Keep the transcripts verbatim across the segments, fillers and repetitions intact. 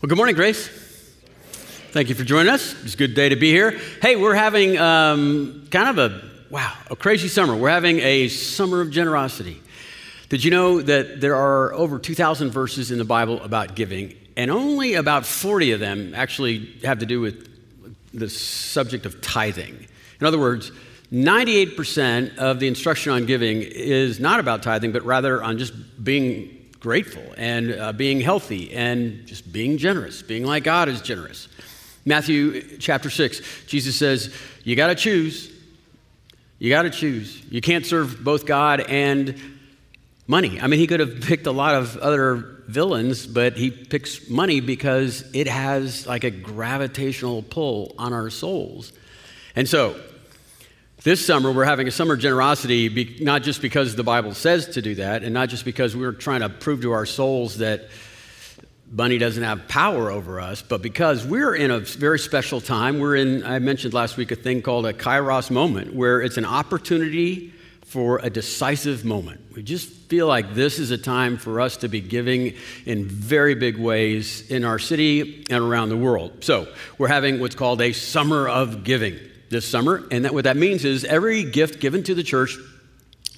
Well, good morning, Grace. Thank you for joining us. It's a good day to be here. Hey, we're having um, kind of a, wow, a crazy summer. We're having a summer of generosity. Did you know that there are over two thousand verses in the Bible about giving, and only about forty of them actually have to do with the subject of tithing? In other words, ninety-eight percent of the instruction on giving is not about tithing, but rather on just being grateful and uh, being healthy and just being generous, being like God is generous. Matthew chapter six, Jesus says, you got to choose. You got to choose. You can't serve both God and money. I mean, he could have picked a lot of other villains, but he picks money because it has like a gravitational pull on our souls. And so this summer, we're having a summer of generosity, be, not just because the Bible says to do that, and not just because we're trying to prove to our souls that money doesn't have power over us, but because we're in a very special time. We're in, I mentioned last week, a thing called a Kairos moment, where it's an opportunity for a decisive moment. We just feel like this is a time for us to be giving in very big ways in our city and around the world. So we're having what's called a summer of giving this summer, and that what that means is every gift given to the church,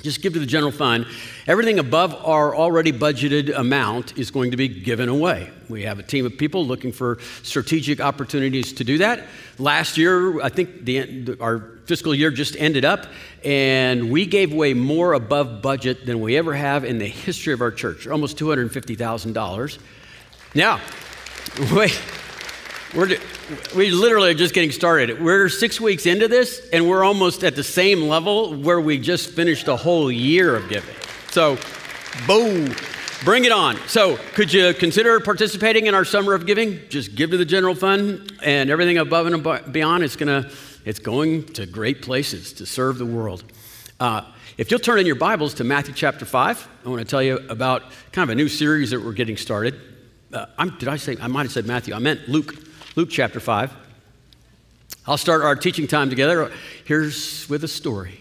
just give to the general fund. Everything above our already budgeted amount is going to be given away. We have a team of people looking for strategic opportunities to do that. Last year, I think the, our fiscal year just ended up, and we gave away more above budget than we ever have in the history of our church, almost two hundred fifty thousand dollars. Now, wait. We're, we literally are just getting started. We're six weeks into this, and we're almost at the same level where we just finished a whole year of giving. So, boom, bring it on. So, could you consider participating in our summer of giving? Just give to the general fund, and everything above and beyond is gonna, it's going to great places to serve the world. Uh, if you'll turn in your Bibles to Matthew chapter five, I want to tell you about kind of a new series that we're getting started. Uh, I'm, did I say? I might have said Matthew. I meant Luke. Luke chapter five. I'll start our teaching time together. Here's with a story.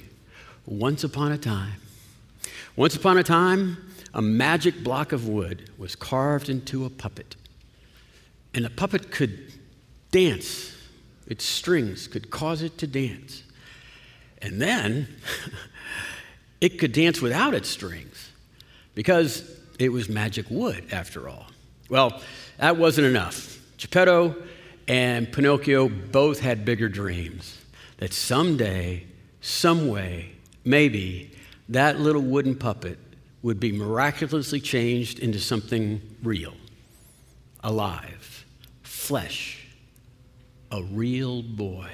Once upon a time. Once upon a time, a magic block of wood was carved into a puppet. And the puppet could dance. Its strings could cause it to dance. And then it could dance without its strings because it was magic wood after all. Well, that wasn't enough. Geppetto and Pinocchio both had bigger dreams that someday, some way, maybe that little wooden puppet would be miraculously changed into something real, alive, flesh, a real boy.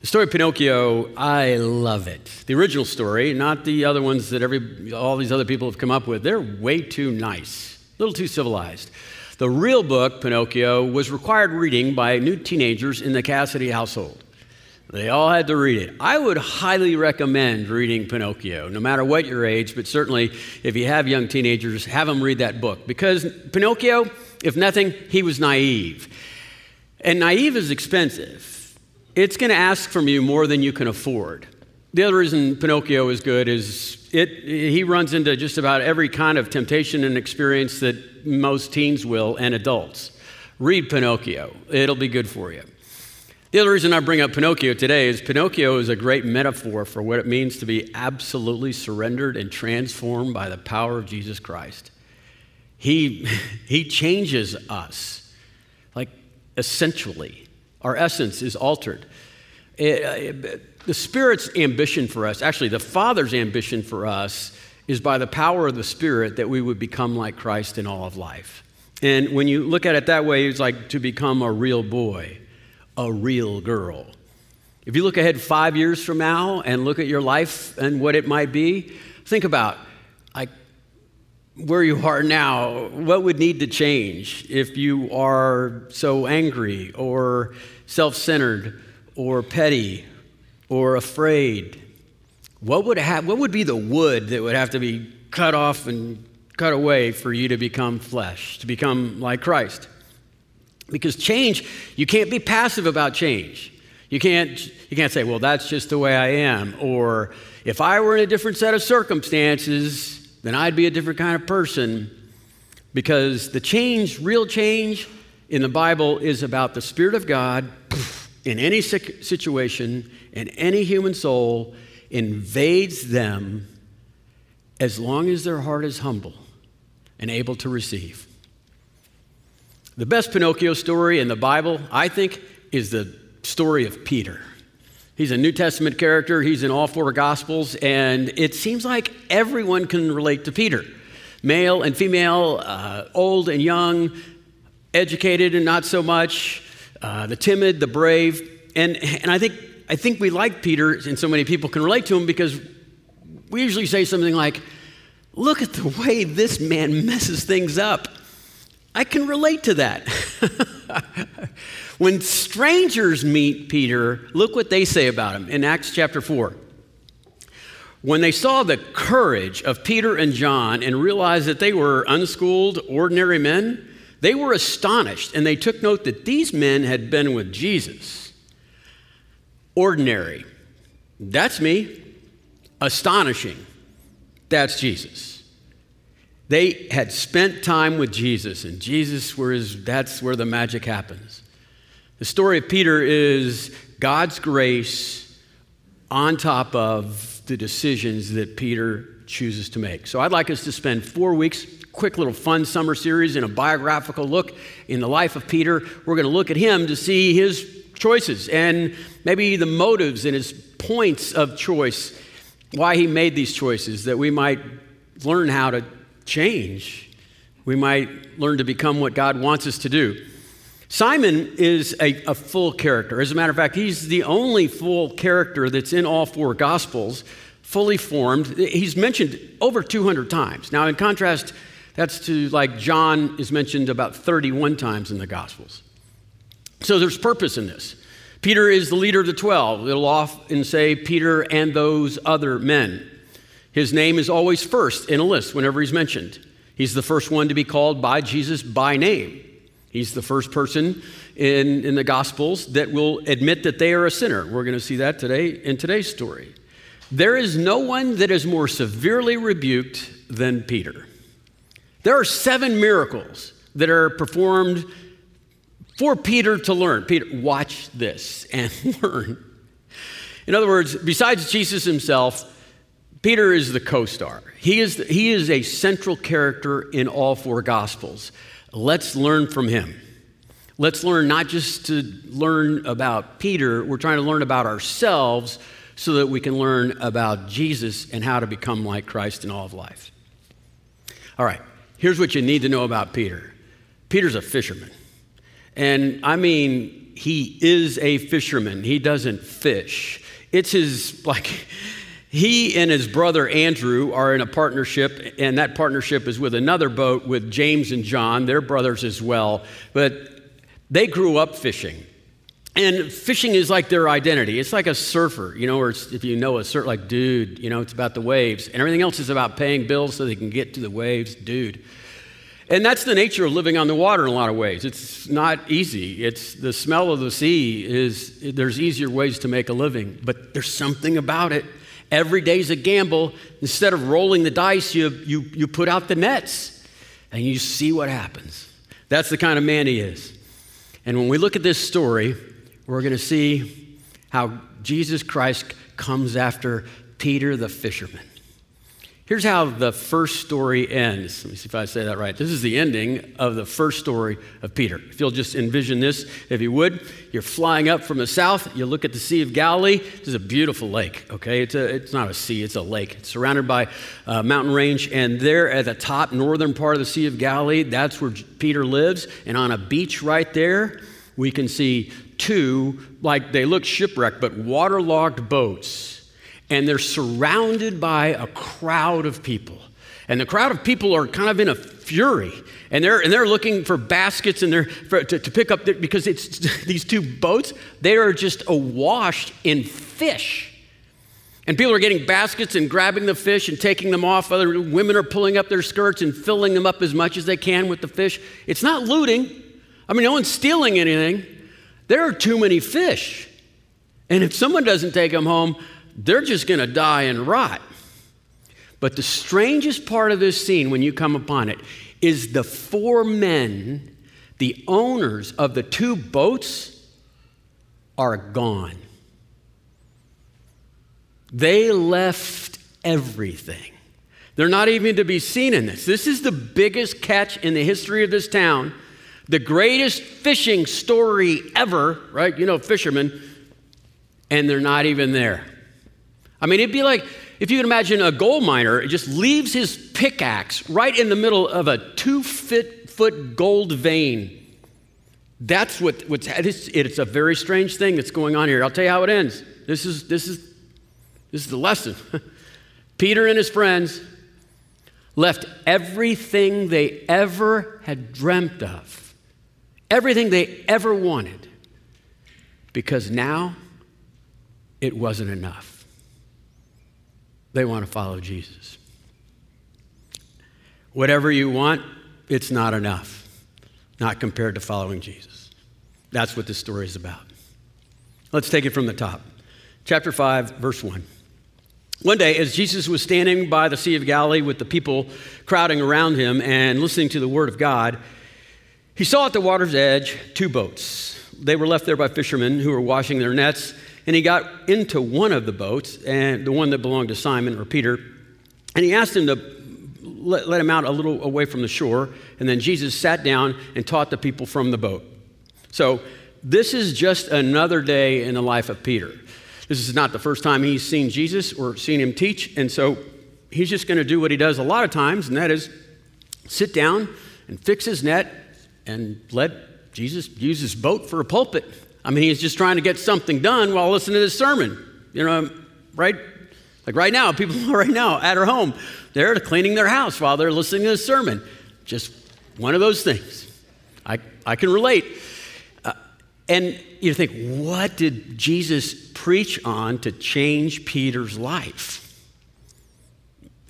The story of Pinocchio, I love it. The original story, not the other ones that every all these other people have come up with. They're way too nice, a little too civilized. The real book, Pinocchio, was required reading by new teenagers in the Cassidy household. They all had to read it. I would highly recommend reading Pinocchio, no matter what your age, but certainly if you have young teenagers, have them read that book. Because Pinocchio, if nothing, he was naive. And naive is expensive. It's going to ask from you more than you can afford. The other reason Pinocchio is good is it, he runs into just about every kind of temptation and experience that most teens will, and adults. Read Pinocchio. It'll be good for you. The other reason I bring up Pinocchio today is Pinocchio is a great metaphor for what it means to be absolutely surrendered and transformed by the power of Jesus Christ. He, he changes us, like essentially. Our essence is altered. It, it, The Spirit's ambition for us, actually the Father's ambition for us, is by the power of the Spirit that we would become like Christ in all of life. And when you look at it that way, it's like to become a real boy, a real girl. If you look ahead five years from now and look at your life and what it might be, think about like where you are now. What would need to change if you are so angry or self-centered or petty or afraid? What would ha- what would be the wood that would have to be cut off and cut away for you to become flesh, to become like Christ? Because change, you can't be passive about change. You can't you can't say, well, that's just the way I am, or if I were in a different set of circumstances, then I'd be a different kind of person. Because the change, real change in the Bible is about the Spirit of God in any situation, in any human soul, invades them as long as their heart is humble and able to receive. The best Pinocchio story in the Bible, I think, is the story of Peter. He's a New Testament character. He's in all four Gospels, and it seems like everyone can relate to Peter. Male and female, uh, old and young, educated and not so much, uh, the timid, the brave. And, and I think, I think we like Peter, and so many people can relate to him because we usually say something like, look at the way this man messes things up. I can relate to that. When strangers meet Peter, look what they say about him in Acts chapter four. When they saw the courage of Peter and John and realized that they were unschooled, ordinary men, they were astonished, and they took note that these men had been with Jesus. Ordinary. That's me. Astonishing. That's Jesus. They had spent time with Jesus, and Jesus was, that's where the magic happens. The story of Peter is God's grace on top of the decisions that Peter chooses to make. So I'd like us to spend four weeks, quick little fun summer series, in a biographical look in the life of Peter. We're going to look at him to see his choices and maybe the motives and his points of choice, why he made these choices, that we might learn how to change. We might learn to become what God wants us to do. Simon is a, a full character. As a matter of fact, he's the only full character that's in all four Gospels, fully formed. He's mentioned over two hundred times. Now, in contrast, that's to like John is mentioned about thirty-one times in the Gospels. So there's purpose in this. Peter is the leader of the twelve. It'll often say Peter and those other men. His name is always first in a list whenever he's mentioned. He's the first one to be called by Jesus by name. He's the first person in, in the Gospels that will admit that they are a sinner. We're going to see that today in today's story. There is no one that is more severely rebuked than Peter. There are seven miracles that are performed for Peter to learn. Peter, watch this and learn. In other words, besides Jesus himself, Peter is the co-star. He is, the, he is a central character in all four Gospels. Let's learn from him. Let's learn not just to learn about Peter. We're trying to learn about ourselves so that we can learn about Jesus and how to become like Christ in all of life. All right, here's what you need to know about Peter. Peter's a fisherman. And I mean, he is a fisherman. He doesn't fish. It's his, like, he and his brother Andrew are in a partnership, and that partnership is with another boat with James and John. They're brothers as well, but they grew up fishing. And fishing is like their identity. It's like a surfer, you know, or if you know a surfer, like, dude, you know, it's about the waves. And everything else is about paying bills so they can get to the waves, dude. And that's the nature of living on the water in a lot of ways. It's not easy. It's the smell of the sea is, there's easier ways to make a living, but there's something about it. Every day's a gamble. Instead of rolling the dice, you, you, you put out the nets and you see what happens. That's the kind of man he is. And when we look at this story, we're going to see how Jesus Christ comes after Peter the fisherman. Here's how the first story ends. Let me see if I say that right. This is the ending of the first story of Peter. If you'll just envision this, if you would, you're flying up from the south. You look at the Sea of Galilee. This is a beautiful lake, okay? It's a, it's not a sea, it's a lake. It's surrounded by a mountain range, and there at the top northern part of the Sea of Galilee, that's where Peter lives. And on a beach right there, we can see two, like they look shipwrecked, but waterlogged boats. And they're surrounded by a crowd of people. And the crowd of people are kind of in a fury. And they're and they're looking for baskets and they're for, to, to pick up, the, because it's these two boats, they are just awash in fish. And people are getting baskets and grabbing the fish and taking them off. Other women are pulling up their skirts and filling them up as much as they can with the fish. It's not looting. I mean, no one's stealing anything. There are too many fish. And if someone doesn't take them home, they're just going to die and rot. But the strangest part of this scene, when you come upon it, is the four men, the owners of the two boats, are gone. They left everything. They're not even to be seen in this. This is the biggest catch in the history of this town, the greatest fishing story ever, right? You know, fishermen, and they're not even there. I mean, it'd be like if you could imagine a gold miner just leaves his pickaxe right in the middle of a two-foot gold vein. That's what, what's, it's, it's a very strange thing that's going on here. I'll tell you how it ends. This is, this is, this is the lesson. Peter and his friends left everything they ever had dreamt of, everything they ever wanted, because now it wasn't enough. They want to follow Jesus. Whatever you want, it's not enough, not compared to following Jesus. That's what this story is about. Let's take it from the top. Chapter five, verse one. One day, as Jesus was standing by the Sea of Galilee with the people crowding around him and listening to the word of God, he saw at the water's edge two boats. They were left there by fishermen who were washing their nets, and he got into one of the boats, and the one that belonged to Simon or Peter, and he asked him to let, let him out a little away from the shore, and then Jesus sat down and taught the people from the boat. So this is just another day in the life of Peter. This is not the first time he's seen Jesus or seen him teach, and so he's just going to do what he does a lot of times, and that is sit down and fix his net and let Jesus use his boat for a pulpit. I mean, he's just trying to get something done while listening to this sermon. You know, right? Like right now, people right now at her home, they're cleaning their house while they're listening to this sermon. Just one of those things. I, I can relate. And you think, what did Jesus preach on to change Peter's life?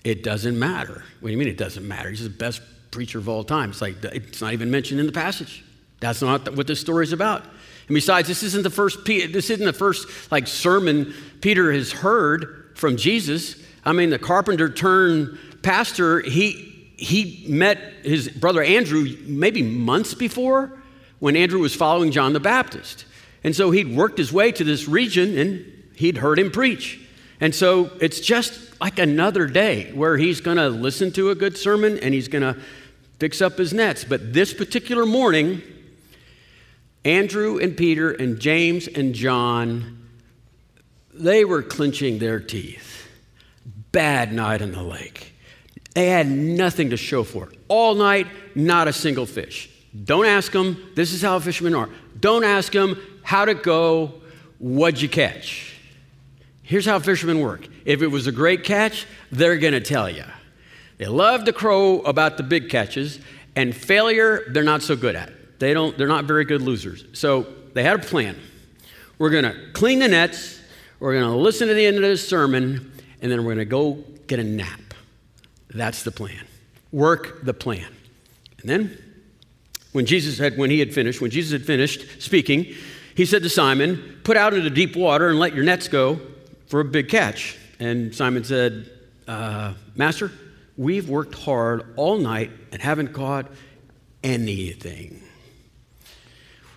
It doesn't matter. What do you mean it doesn't matter? He's the best preacher of all time. It's like, it's not even mentioned in the passage. That's not what this story is about. And besides, this isn't the first, this isn't the first like sermon Peter has heard from Jesus. I mean, the carpenter turned pastor, he, he met his brother Andrew maybe months before, when Andrew was following John the Baptist. And so he'd worked his way to this region and he'd heard him preach. And so it's just like another day where he's going to listen to a good sermon and he's going to fix up his nets. But this particular morning, Andrew and Peter and James and John, they were clenching their teeth. Bad night in the lake. They had nothing to show for it. All night, not a single fish. Don't ask them. This is how fishermen are. Don't ask them how'd it go, what'd you catch. Here's how fishermen work. If it was a great catch, they're going to tell you. They love to crow about the big catches, and failure, they're not so good at. They don't, they're not very good losers. So they had a plan. We're going to clean the nets, we're going to listen to the end of this sermon, and then we're going to go get a nap. That's the plan. Work the plan. And then When Jesus had, when he had finished, when Jesus had finished speaking, he said to Simon, "Put out into deep water and let your nets go for a big catch." And Simon said, uh, "Master, we've worked hard all night and haven't caught anything."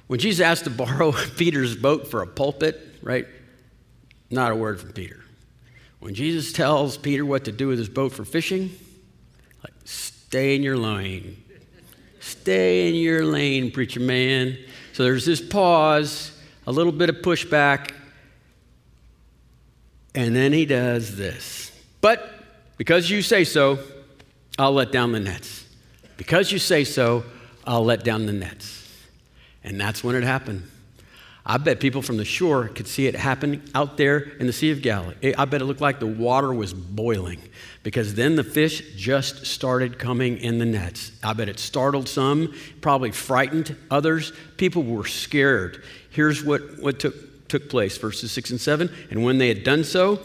When Jesus asked to borrow Peter's boat for a pulpit, right? Not a word from Peter. When Jesus tells Peter what to do with his boat for fishing, like, stay in your lane. Stay in your lane, preacher man. So there's this pause, a little bit of pushback, and then he does this. "But because you say so, I'll let down the nets. Because you say so, I'll let down the nets." And that's when it happened. I bet people from the shore could see it happen out there in the Sea of Galilee. I bet it looked like the water was boiling, because then the fish just started coming in the nets. I bet it startled some, probably frightened others. People were scared. Here's what, what took, took place, verses six and seven. "And when they had done so,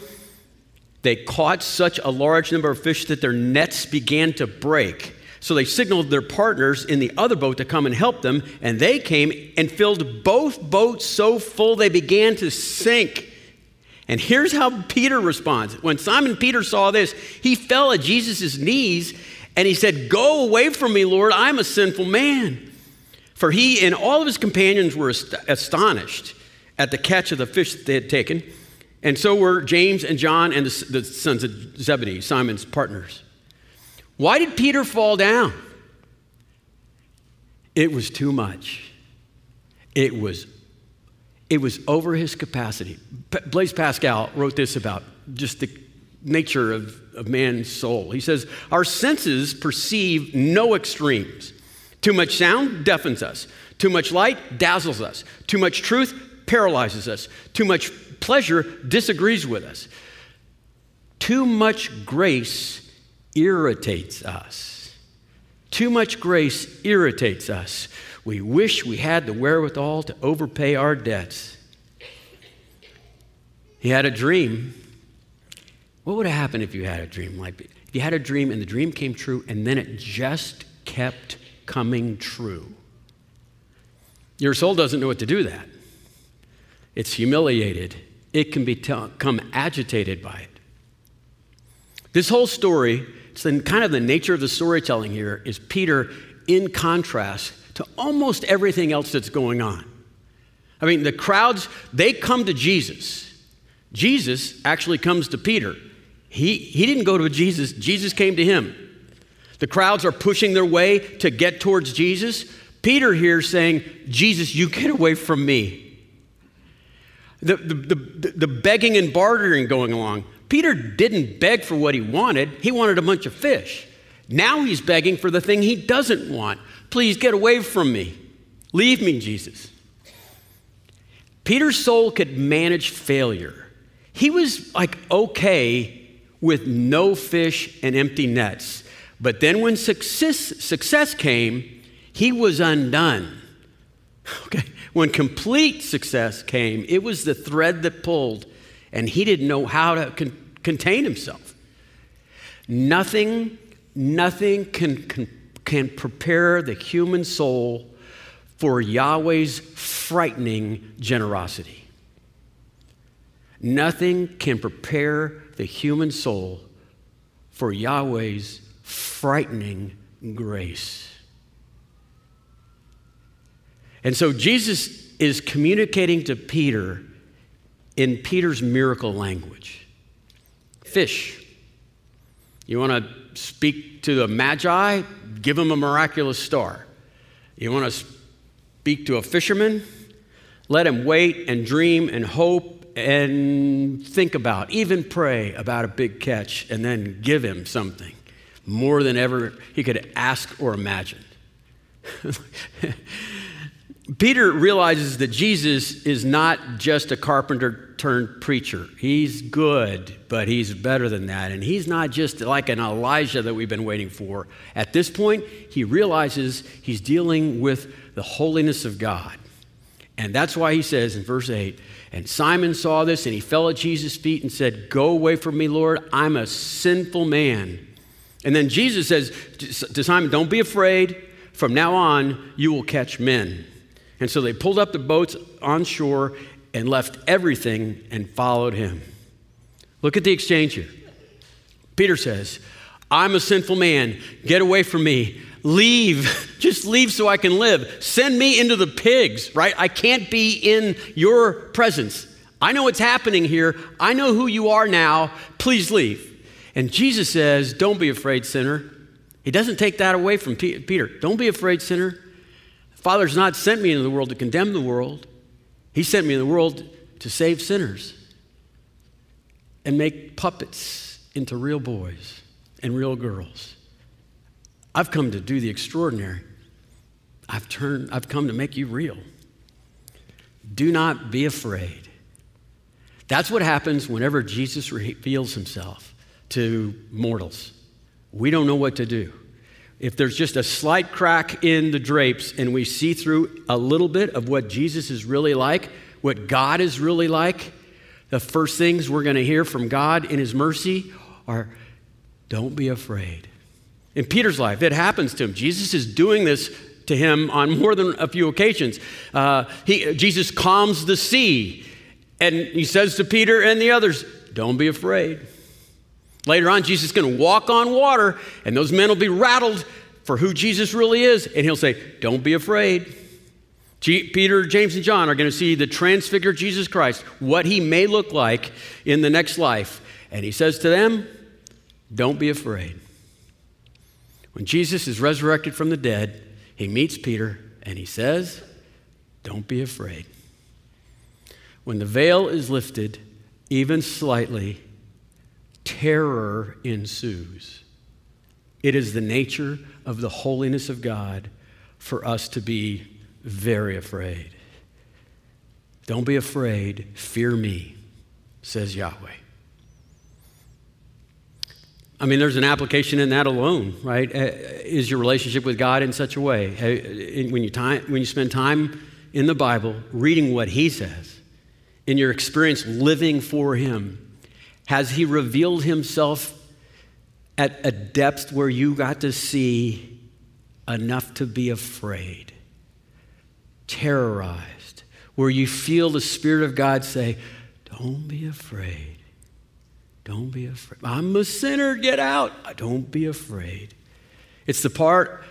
they caught such a large number of fish that their nets began to break. So they signaled their partners in the other boat to come and help them, and they came and filled both boats so full they began to sink." And here's how Peter responds. When Simon Peter saw this, he fell at Jesus' knees And he said, "Go away from me, Lord, I'm a sinful man." For he and all of his companions were ast- astonished at the catch of the fish that they had taken, and so were James and John and the, the sons of Zebedee, Simon's partners. Why did Peter fall down? It was too much. It was, it was over his capacity. P- Blaise Pascal wrote this about just the nature of, of man's soul. He says, "Our senses perceive no extremes. Too much sound deafens us. Too much light dazzles us. Too much truth paralyzes us. Too much pleasure disagrees with us. Too much grace irritates us." Too much grace irritates us. We wish we had the wherewithal to overpay our debts. He had a dream. What would have happened if you had a dream like that? If you had a dream and the dream came true and then it just kept coming true. Your soul doesn't know what to do that. It's humiliated. It can become agitated by it. This whole story, it's in kind of the nature of the storytelling here, is Peter in contrast to almost everything else that's going on. I mean, the crowds, they come to Jesus. Jesus actually comes to Peter. He, he didn't go to Jesus. Jesus came to him. The crowds are pushing their way to get towards Jesus. Peter here saying, "Jesus, you get away from me." The, the, the, the begging and bartering going along. Peter didn't beg for what he wanted. He wanted a bunch of fish. Now he's begging for the thing he doesn't want. "Please get away from me. Leave me, Jesus." Peter's soul could manage failure. He was like okay with no fish and empty nets. But then when success, success came, he was undone. Okay. When complete success came, it was the thread that pulled, and he didn't know how to con- contain himself. Nothing, nothing can, can, can prepare the human soul for Yahweh's frightening generosity. Nothing can prepare the human soul for Yahweh's frightening grace. And so Jesus is communicating to Peter in Peter's miracle language. Fish. You want to speak to the Magi? Give him a miraculous star. You want to speak to a fisherman? Let him wait and dream and hope and think about, even pray about a big catch, and then give him something. More than ever he could ask or imagine. Peter realizes that Jesus is not just a carpenter turned preacher. He's good, but he's better than that. And he's not just like an Elijah that we've been waiting for. At this point, he realizes he's dealing with the holiness of God. And that's why he says in verse eight, "And Simon saw this, and he fell at Jesus' feet and said, 'Go away from me, Lord, I'm a sinful man.'" And then Jesus says to Simon, "Don't be afraid. From now on, you will catch men." And so they pulled up the boats on shore and left everything and followed him. Look at the exchange here. Peter says, "I'm a sinful man. Get away from me. Leave. Just leave so I can live. Send me into the pigs," right? "I can't be in your presence. I know what's happening here. I know who you are now. Please leave." And Jesus says, "Don't be afraid, sinner." He doesn't take that away from Peter. "Don't be afraid, sinner. The Father's not sent me into the world to condemn the world. He sent me in the world to save sinners and make puppets into real boys and real girls. I've come to do the extraordinary. I've turned, I've come to make you real. Do not be afraid." That's what happens whenever Jesus reveals himself to mortals. We don't know what to do. If there's just a slight crack in the drapes and we see through a little bit of what Jesus is really like, what God is really like, the first things we're going to hear from God in his mercy are, "Don't be afraid." In Peter's life, it happens to him. Jesus is doing this to him on more than a few occasions. Uh, he, Jesus calms the sea, and he says to Peter and the others, "Don't be afraid." Later on, Jesus is going to walk on water, and those men will be rattled for who Jesus really is. And he'll say, don't be afraid. G- Peter, James, and John are going to see the transfigured Jesus Christ, what he may look like in the next life. And he says to them, don't be afraid. When Jesus is resurrected from the dead, he meets Peter, and he says, don't be afraid. When the veil is lifted, even slightly, terror ensues. It is the nature of the holiness of God for us to be very afraid. Don't be afraid, fear me, says Yahweh. I mean, there's an application in that alone, right? Is your relationship with God in such a way? When you, time, when you spend time in the Bible, reading what he says, in your experience living for him, has he revealed himself at a depth where you got to see enough to be afraid, terrorized, where you feel the Spirit of God say, don't be afraid. Don't be afraid. I'm a sinner. Get out. Don't be afraid. It's the part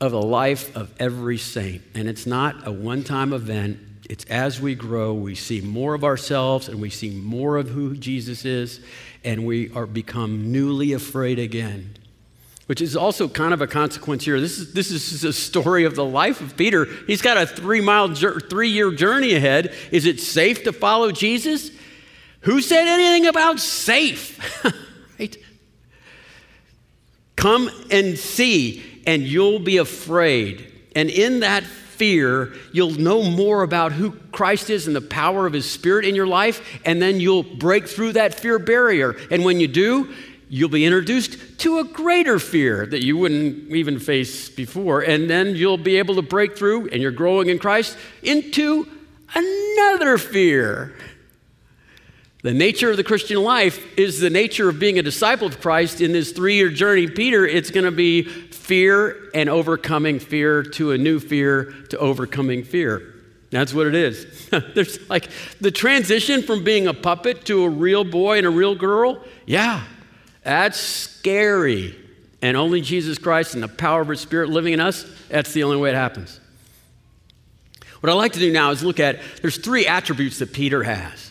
of the life of every saint, and it's not a one-time event. It's as we grow, we see more of ourselves, and we see more of who Jesus is, and we are become newly afraid again, which is also kind of a consequence here. This is this is a story of the life of Peter. He's got a three-mile, three-year journey ahead. Is it safe to follow Jesus? Who said anything about safe? Right? Come and see, and you'll be afraid. And in that fear, you'll know more about who Christ is and the power of his Spirit in your life, and then you'll break through that fear barrier. And when you do, you'll be introduced to a greater fear that you wouldn't even face before. And then you'll be able to break through, and you're growing in Christ, into another fear. The nature of the Christian life is the nature of being a disciple of Christ. In this three-year journey, Peter, it's going to be fear and overcoming fear to a new fear to overcoming fear. That's what it is. There's like the transition from being a puppet to a real boy and a real girl. Yeah, that's scary. And only Jesus Christ and the power of his Spirit living in us, that's the only way it happens. What I'd like to do now is look at, there's three attributes that Peter has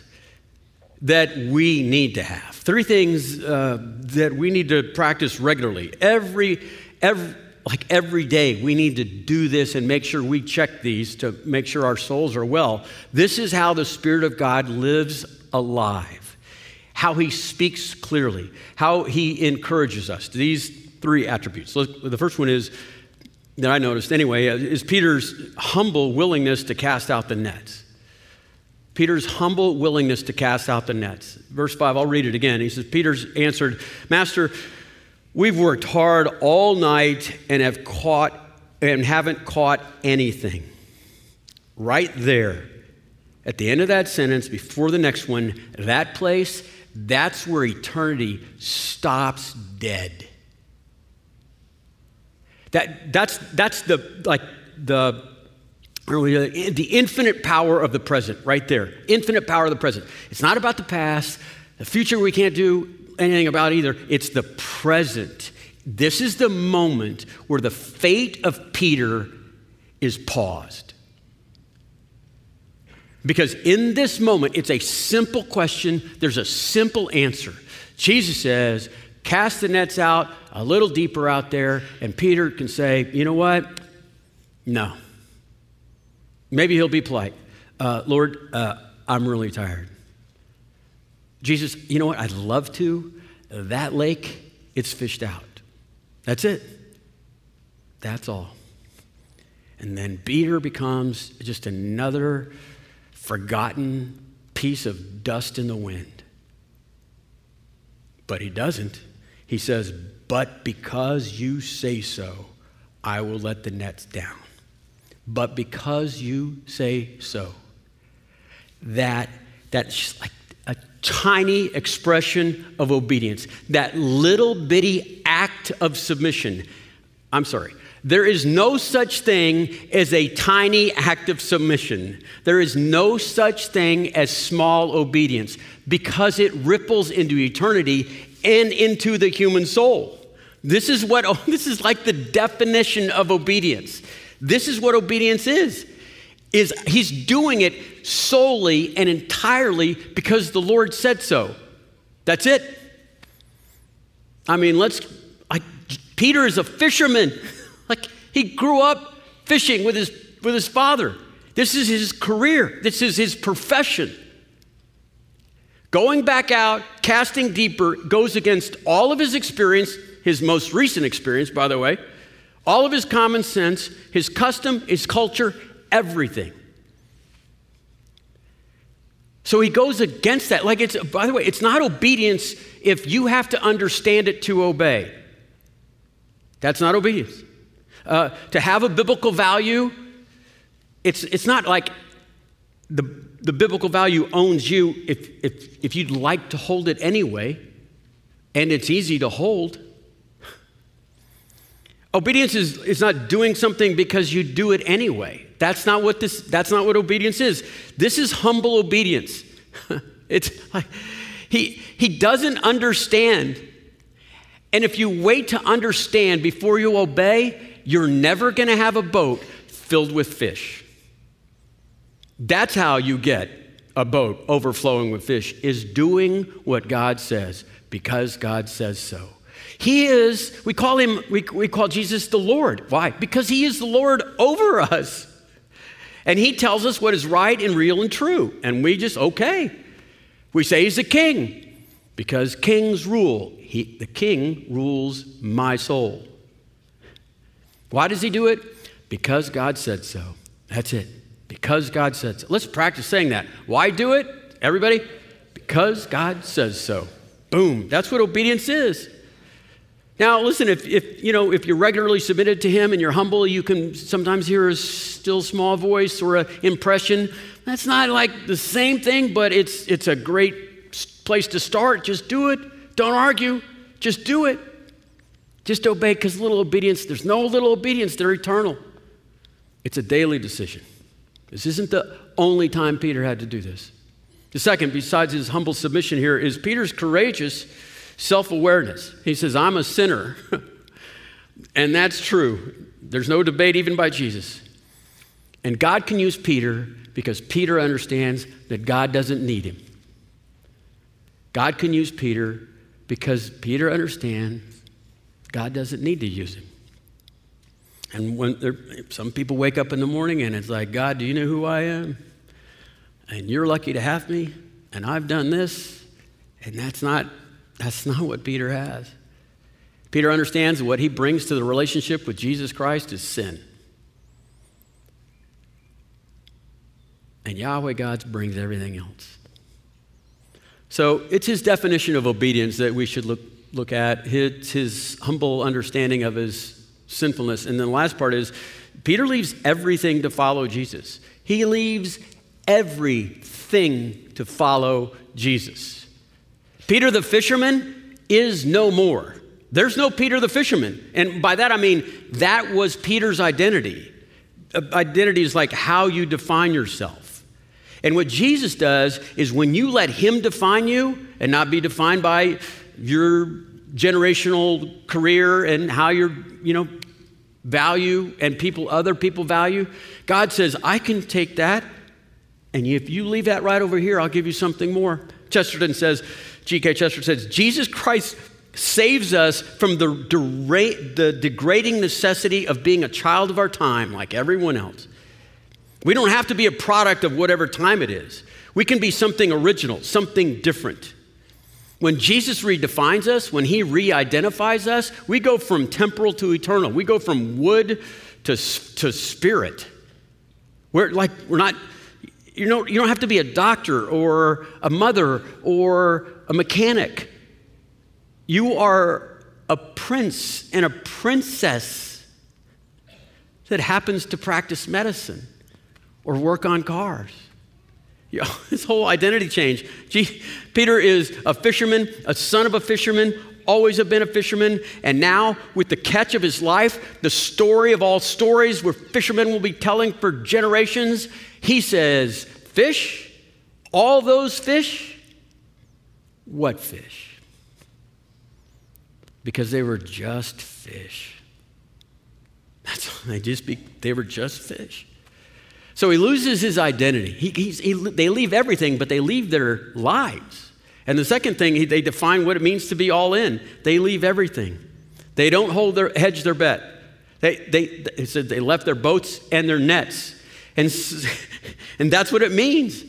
that we need to have. Three things uh, that we need to practice regularly. Every, every, like every day, we need to do this and make sure we check these to make sure our souls are well. This is how the Spirit of God lives alive, how he speaks clearly, how he encourages us. These three attributes. Look, the first one is, that I noticed anyway, is Peter's humble willingness to cast out the nets. Peter's humble willingness to cast out the nets. Verse five, I'll read it again. He says, Peter's answered, Master, we've worked hard all night and have caught and haven't caught anything. Right there, at the end of that sentence, before the next one, that place, that's where eternity stops dead. That that's that's the like the The infinite power of the present, right there. Infinite power of the present. It's not about the past, the future we can't do anything about either. It's the present. This is the moment where the fate of Peter is paused. Because in this moment, it's a simple question. There's a simple answer. Jesus says, cast the nets out a little deeper out there, and Peter can say, you know what? No. Maybe he'll be polite. Uh, Lord, uh, I'm really tired. Jesus, you know what? I'd love to. That lake, it's fished out. That's it. That's all. And then Peter becomes just another forgotten piece of dust in the wind. But he doesn't. He says, but because you say so, I will let the nets down. But because you say so, that that's like a tiny expression of obedience, that little bitty act of submission. I'm sorry. There is no such thing as a tiny act of submission. There is no such thing as small obedience because it ripples into eternity and into the human soul. This is what, oh, this is like the definition of obedience. This is what obedience is, is he's doing it solely and entirely because the Lord said so. That's it. I mean, let's, I, Peter is a fisherman. Like, he grew up fishing with his, with his father. This is his career. This is his profession. Going back out, casting deeper, goes against all of his experience, his most recent experience, by the way, all of his common sense, his custom, his culture, everything. So he goes against that. Like, it's, by the way, it's not obedience if you have to understand it to obey. That's not obedience. Uh, to have a biblical value, it's, it's not like the, the biblical value owns you if, if, if you'd like to hold it anyway, and it's easy to hold. Obedience is, is not doing something because you do it anyway. That's not what this, that's not what obedience is. This is humble obedience. It's like, he, he doesn't understand. And if you wait to understand before you obey, you're never going to have a boat filled with fish. That's how you get a boat overflowing with fish, is doing what God says because God says so. He is, we call him, we, we call Jesus the Lord. Why? Because he is the Lord over us. And he tells us what is right and real and true. And we just, okay. We say he's a king because kings rule. He, the king rules my soul. Why does he do it? Because God said so. That's it. Because God said so. Let's practice saying that. Why do it, everybody? Because God says so. Boom. That's what obedience is. Now, listen, if, if, you know, if you're regularly submitted to him and you're humble, you can sometimes hear a still small voice or an impression. That's not like the same thing, but it's, it's a great place to start. Just do it. Don't argue. Just do it. Just obey, because little obedience, there's no little obedience, they're eternal. It's a daily decision. This isn't the only time Peter had to do this. The second, besides his humble submission here, is Peter's courageous self-awareness. He says, I'm a sinner. And that's true. There's no debate even by Jesus. And God can use Peter because Peter understands that God doesn't need him. God can use Peter because Peter understands God doesn't need to use him. And when some people wake up in the morning and it's like, God, do you know who I am? And you're lucky to have me, and I've done this. And that's not, that's not what Peter has. Peter understands what he brings to the relationship with Jesus Christ is sin. And Yahweh God brings everything else. So it's his definition of obedience that we should look look at, his, his humble understanding of his sinfulness. And then the last part is Peter leaves everything to follow Jesus. He leaves everything to follow Jesus. Peter the fisherman is no more. There's no Peter the fisherman. And by that I mean that was Peter's identity. Identity is like how you define yourself. And what Jesus does is when you let him define you and not be defined by your generational career and how your, you know, value and people, other people value. God says, I can take that, and if you leave that right over here, I'll give you something more. Chesterton says, G K Chesterton says, Jesus Christ saves us from the, dera- the degrading necessity of being a child of our time, like everyone else. We don't have to be a product of whatever time it is. We can be something original, something different. When Jesus redefines us, when he re-identifies us, we go from temporal to eternal. We go from wood to, to spirit. We're like, we're not, you know, you don't have to be a doctor or a mother or a mechanic. You are a prince and a princess that happens to practice medicine or work on cars. You know, this whole identity change. Gee, Peter is a fisherman, a son of a fisherman, always have been a fisherman, and now with the catch of his life, the story of all stories where fishermen will be telling for generations, he says, fish, all those fish, what fish? because they were just fish. That's why they just be, they were just fish. So he loses his identity. He, he's, he, they leave everything, but they leave their lives. And the second thing, he, they define what it means to be all in. They leave everything. They don't hold their hedge their bet. They, they, it said they left their boats and their nets. And, and that's what it means.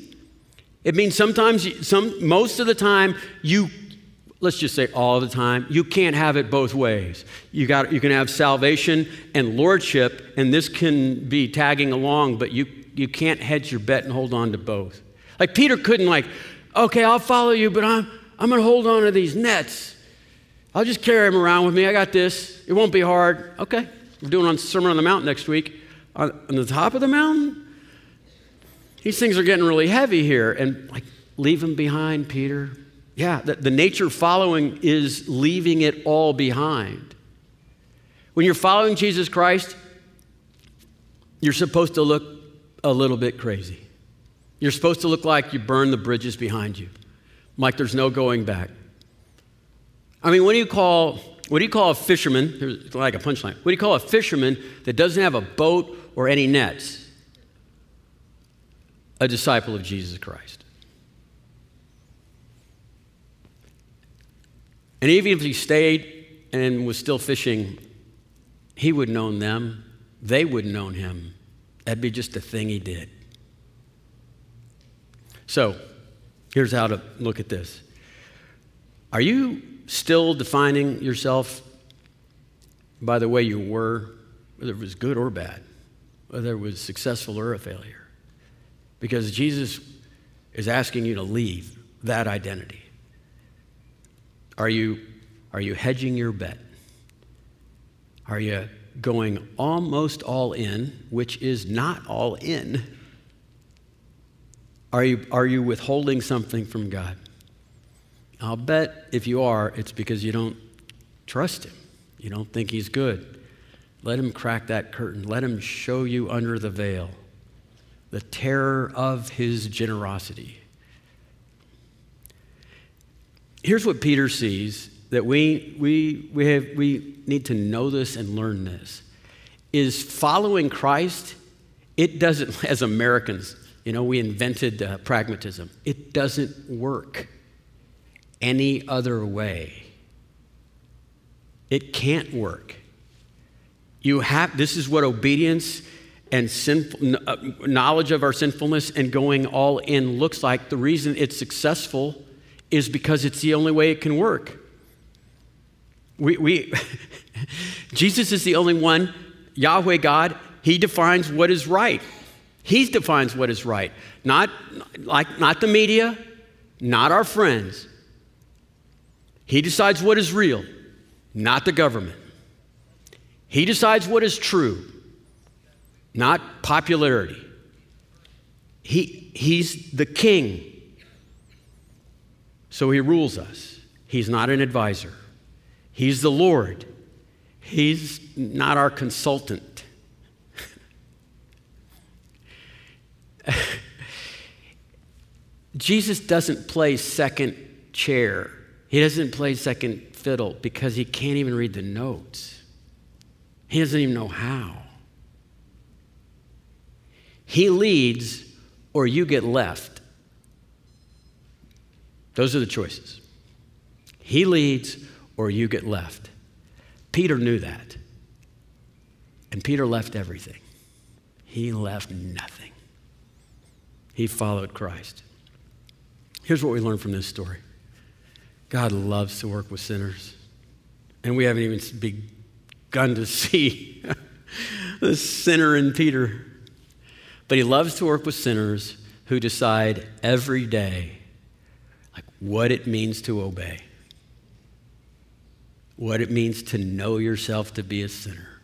It means sometimes, some, most of the time, you, let's just say all the time, you can't have it both ways. You got, you can have salvation and lordship, and this can be tagging along, but you, you can't hedge your bet and hold on to both. Like Peter couldn't like, okay, I'll follow you, but I'm, I'm gonna hold on to these nets. I'll just carry them around with me, I got this. It won't be hard. Okay, we're doing on Sermon on the Mount next week. On, on the top of the mountain? These things are getting really heavy here, and like, leave them behind, Peter. Yeah, the, the nature following is leaving it all behind. When you're following Jesus Christ, you're supposed to look a little bit crazy. You're supposed to look like you burn the bridges behind you, like there's no going back. I mean, what do you call, what do you call a fisherman, there's like a punchline, what do you call a fisherman that doesn't have a boat or any nets? A disciple of Jesus Christ. And even if he stayed and was still fishing, he wouldn't own them. They wouldn't own him. That'd be just a thing he did. So here's how to look at this. Are you still defining yourself by the way you were, whether it was good or bad, whether it was successful or a failure? Because Jesus is asking you to leave that identity. Are you, are you hedging your bet? Are you going almost all in, which is not all in? Are you, are you withholding something from God? I'll bet if you are, it's because you don't trust him. You don't think he's good. Let him crack that curtain. Let him show you under the veil the terror of his generosity. Here's what Peter sees, that we, we, we, have, we need to know this and learn this, is following Christ, it doesn't, as Americans, you know, we invented uh, pragmatism. It doesn't work any other way. It can't work. You have, this is what obedience and sinful, uh, knowledge of our sinfulness and going all in looks like. The reason it's successful is because it's the only way it can work. We, we Jesus is the only one, Yahweh God, he defines what is right. He defines what is right. Not like not the media, not our friends. He decides what is real, not the government. He decides what is true, not popularity. He, he's the king. So he rules us. He's not an advisor. He's the Lord. He's not our consultant. Jesus doesn't play second chair. He doesn't play second fiddle because he can't even read the notes. He doesn't even know how. He leads or you get left. Those are the choices. He leads or you get left. Peter knew that. And Peter left everything. He left nothing. He followed Christ. Here's what we learn from this story. God loves to work with sinners. And we haven't even begun to see the sinner in Peter. But he loves to work with sinners who decide every day what it means to obey, what it means to know yourself to be a sinner,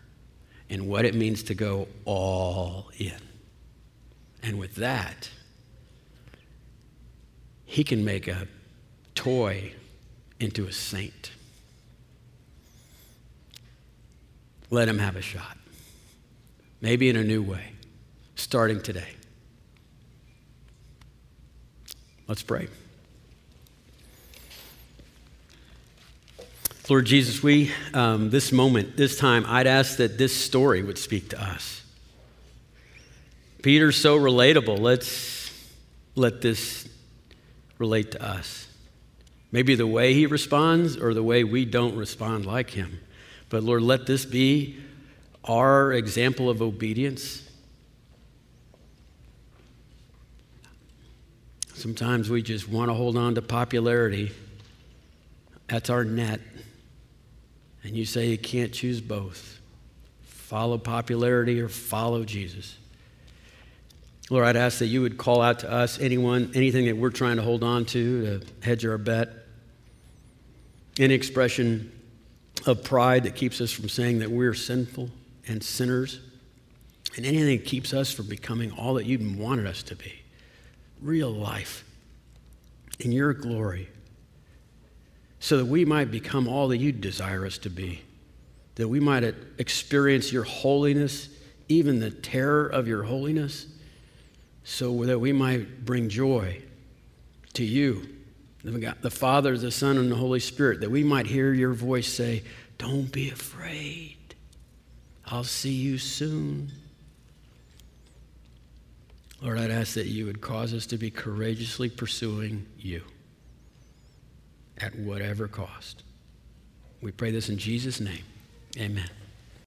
and what it means to go all in. And with that, he can make a toy into a saint. Let him have a shot, maybe in a new way, starting today. Let's pray. Lord Jesus, we, um, this moment, this time, I'd ask that this story would speak to us. Peter's so relatable. Let's let this relate to us. Maybe the way he responds or the way we don't respond like him. But Lord, let this be our example of obedience. Sometimes we just want to hold on to popularity. That's our net. And you say you can't choose both. Follow popularity or follow Jesus. Lord, I'd ask that you would call out to us, anyone, anything that we're trying to hold on to, to hedge our bet. Any expression of pride that keeps us from saying that we're sinful and sinners. And anything that keeps us from becoming all that you wanted us to be. Real life in your glory, so that we might become all that you desire us to be, that we might experience your holiness, even the terror of your holiness, so that we might bring joy to you, the Father, the Son, and the Holy Spirit, that we might hear your voice say, "Don't be afraid. I'll see you soon." Lord, I'd ask that you would cause us to be courageously pursuing you at whatever cost. We pray this in Jesus' name. Amen.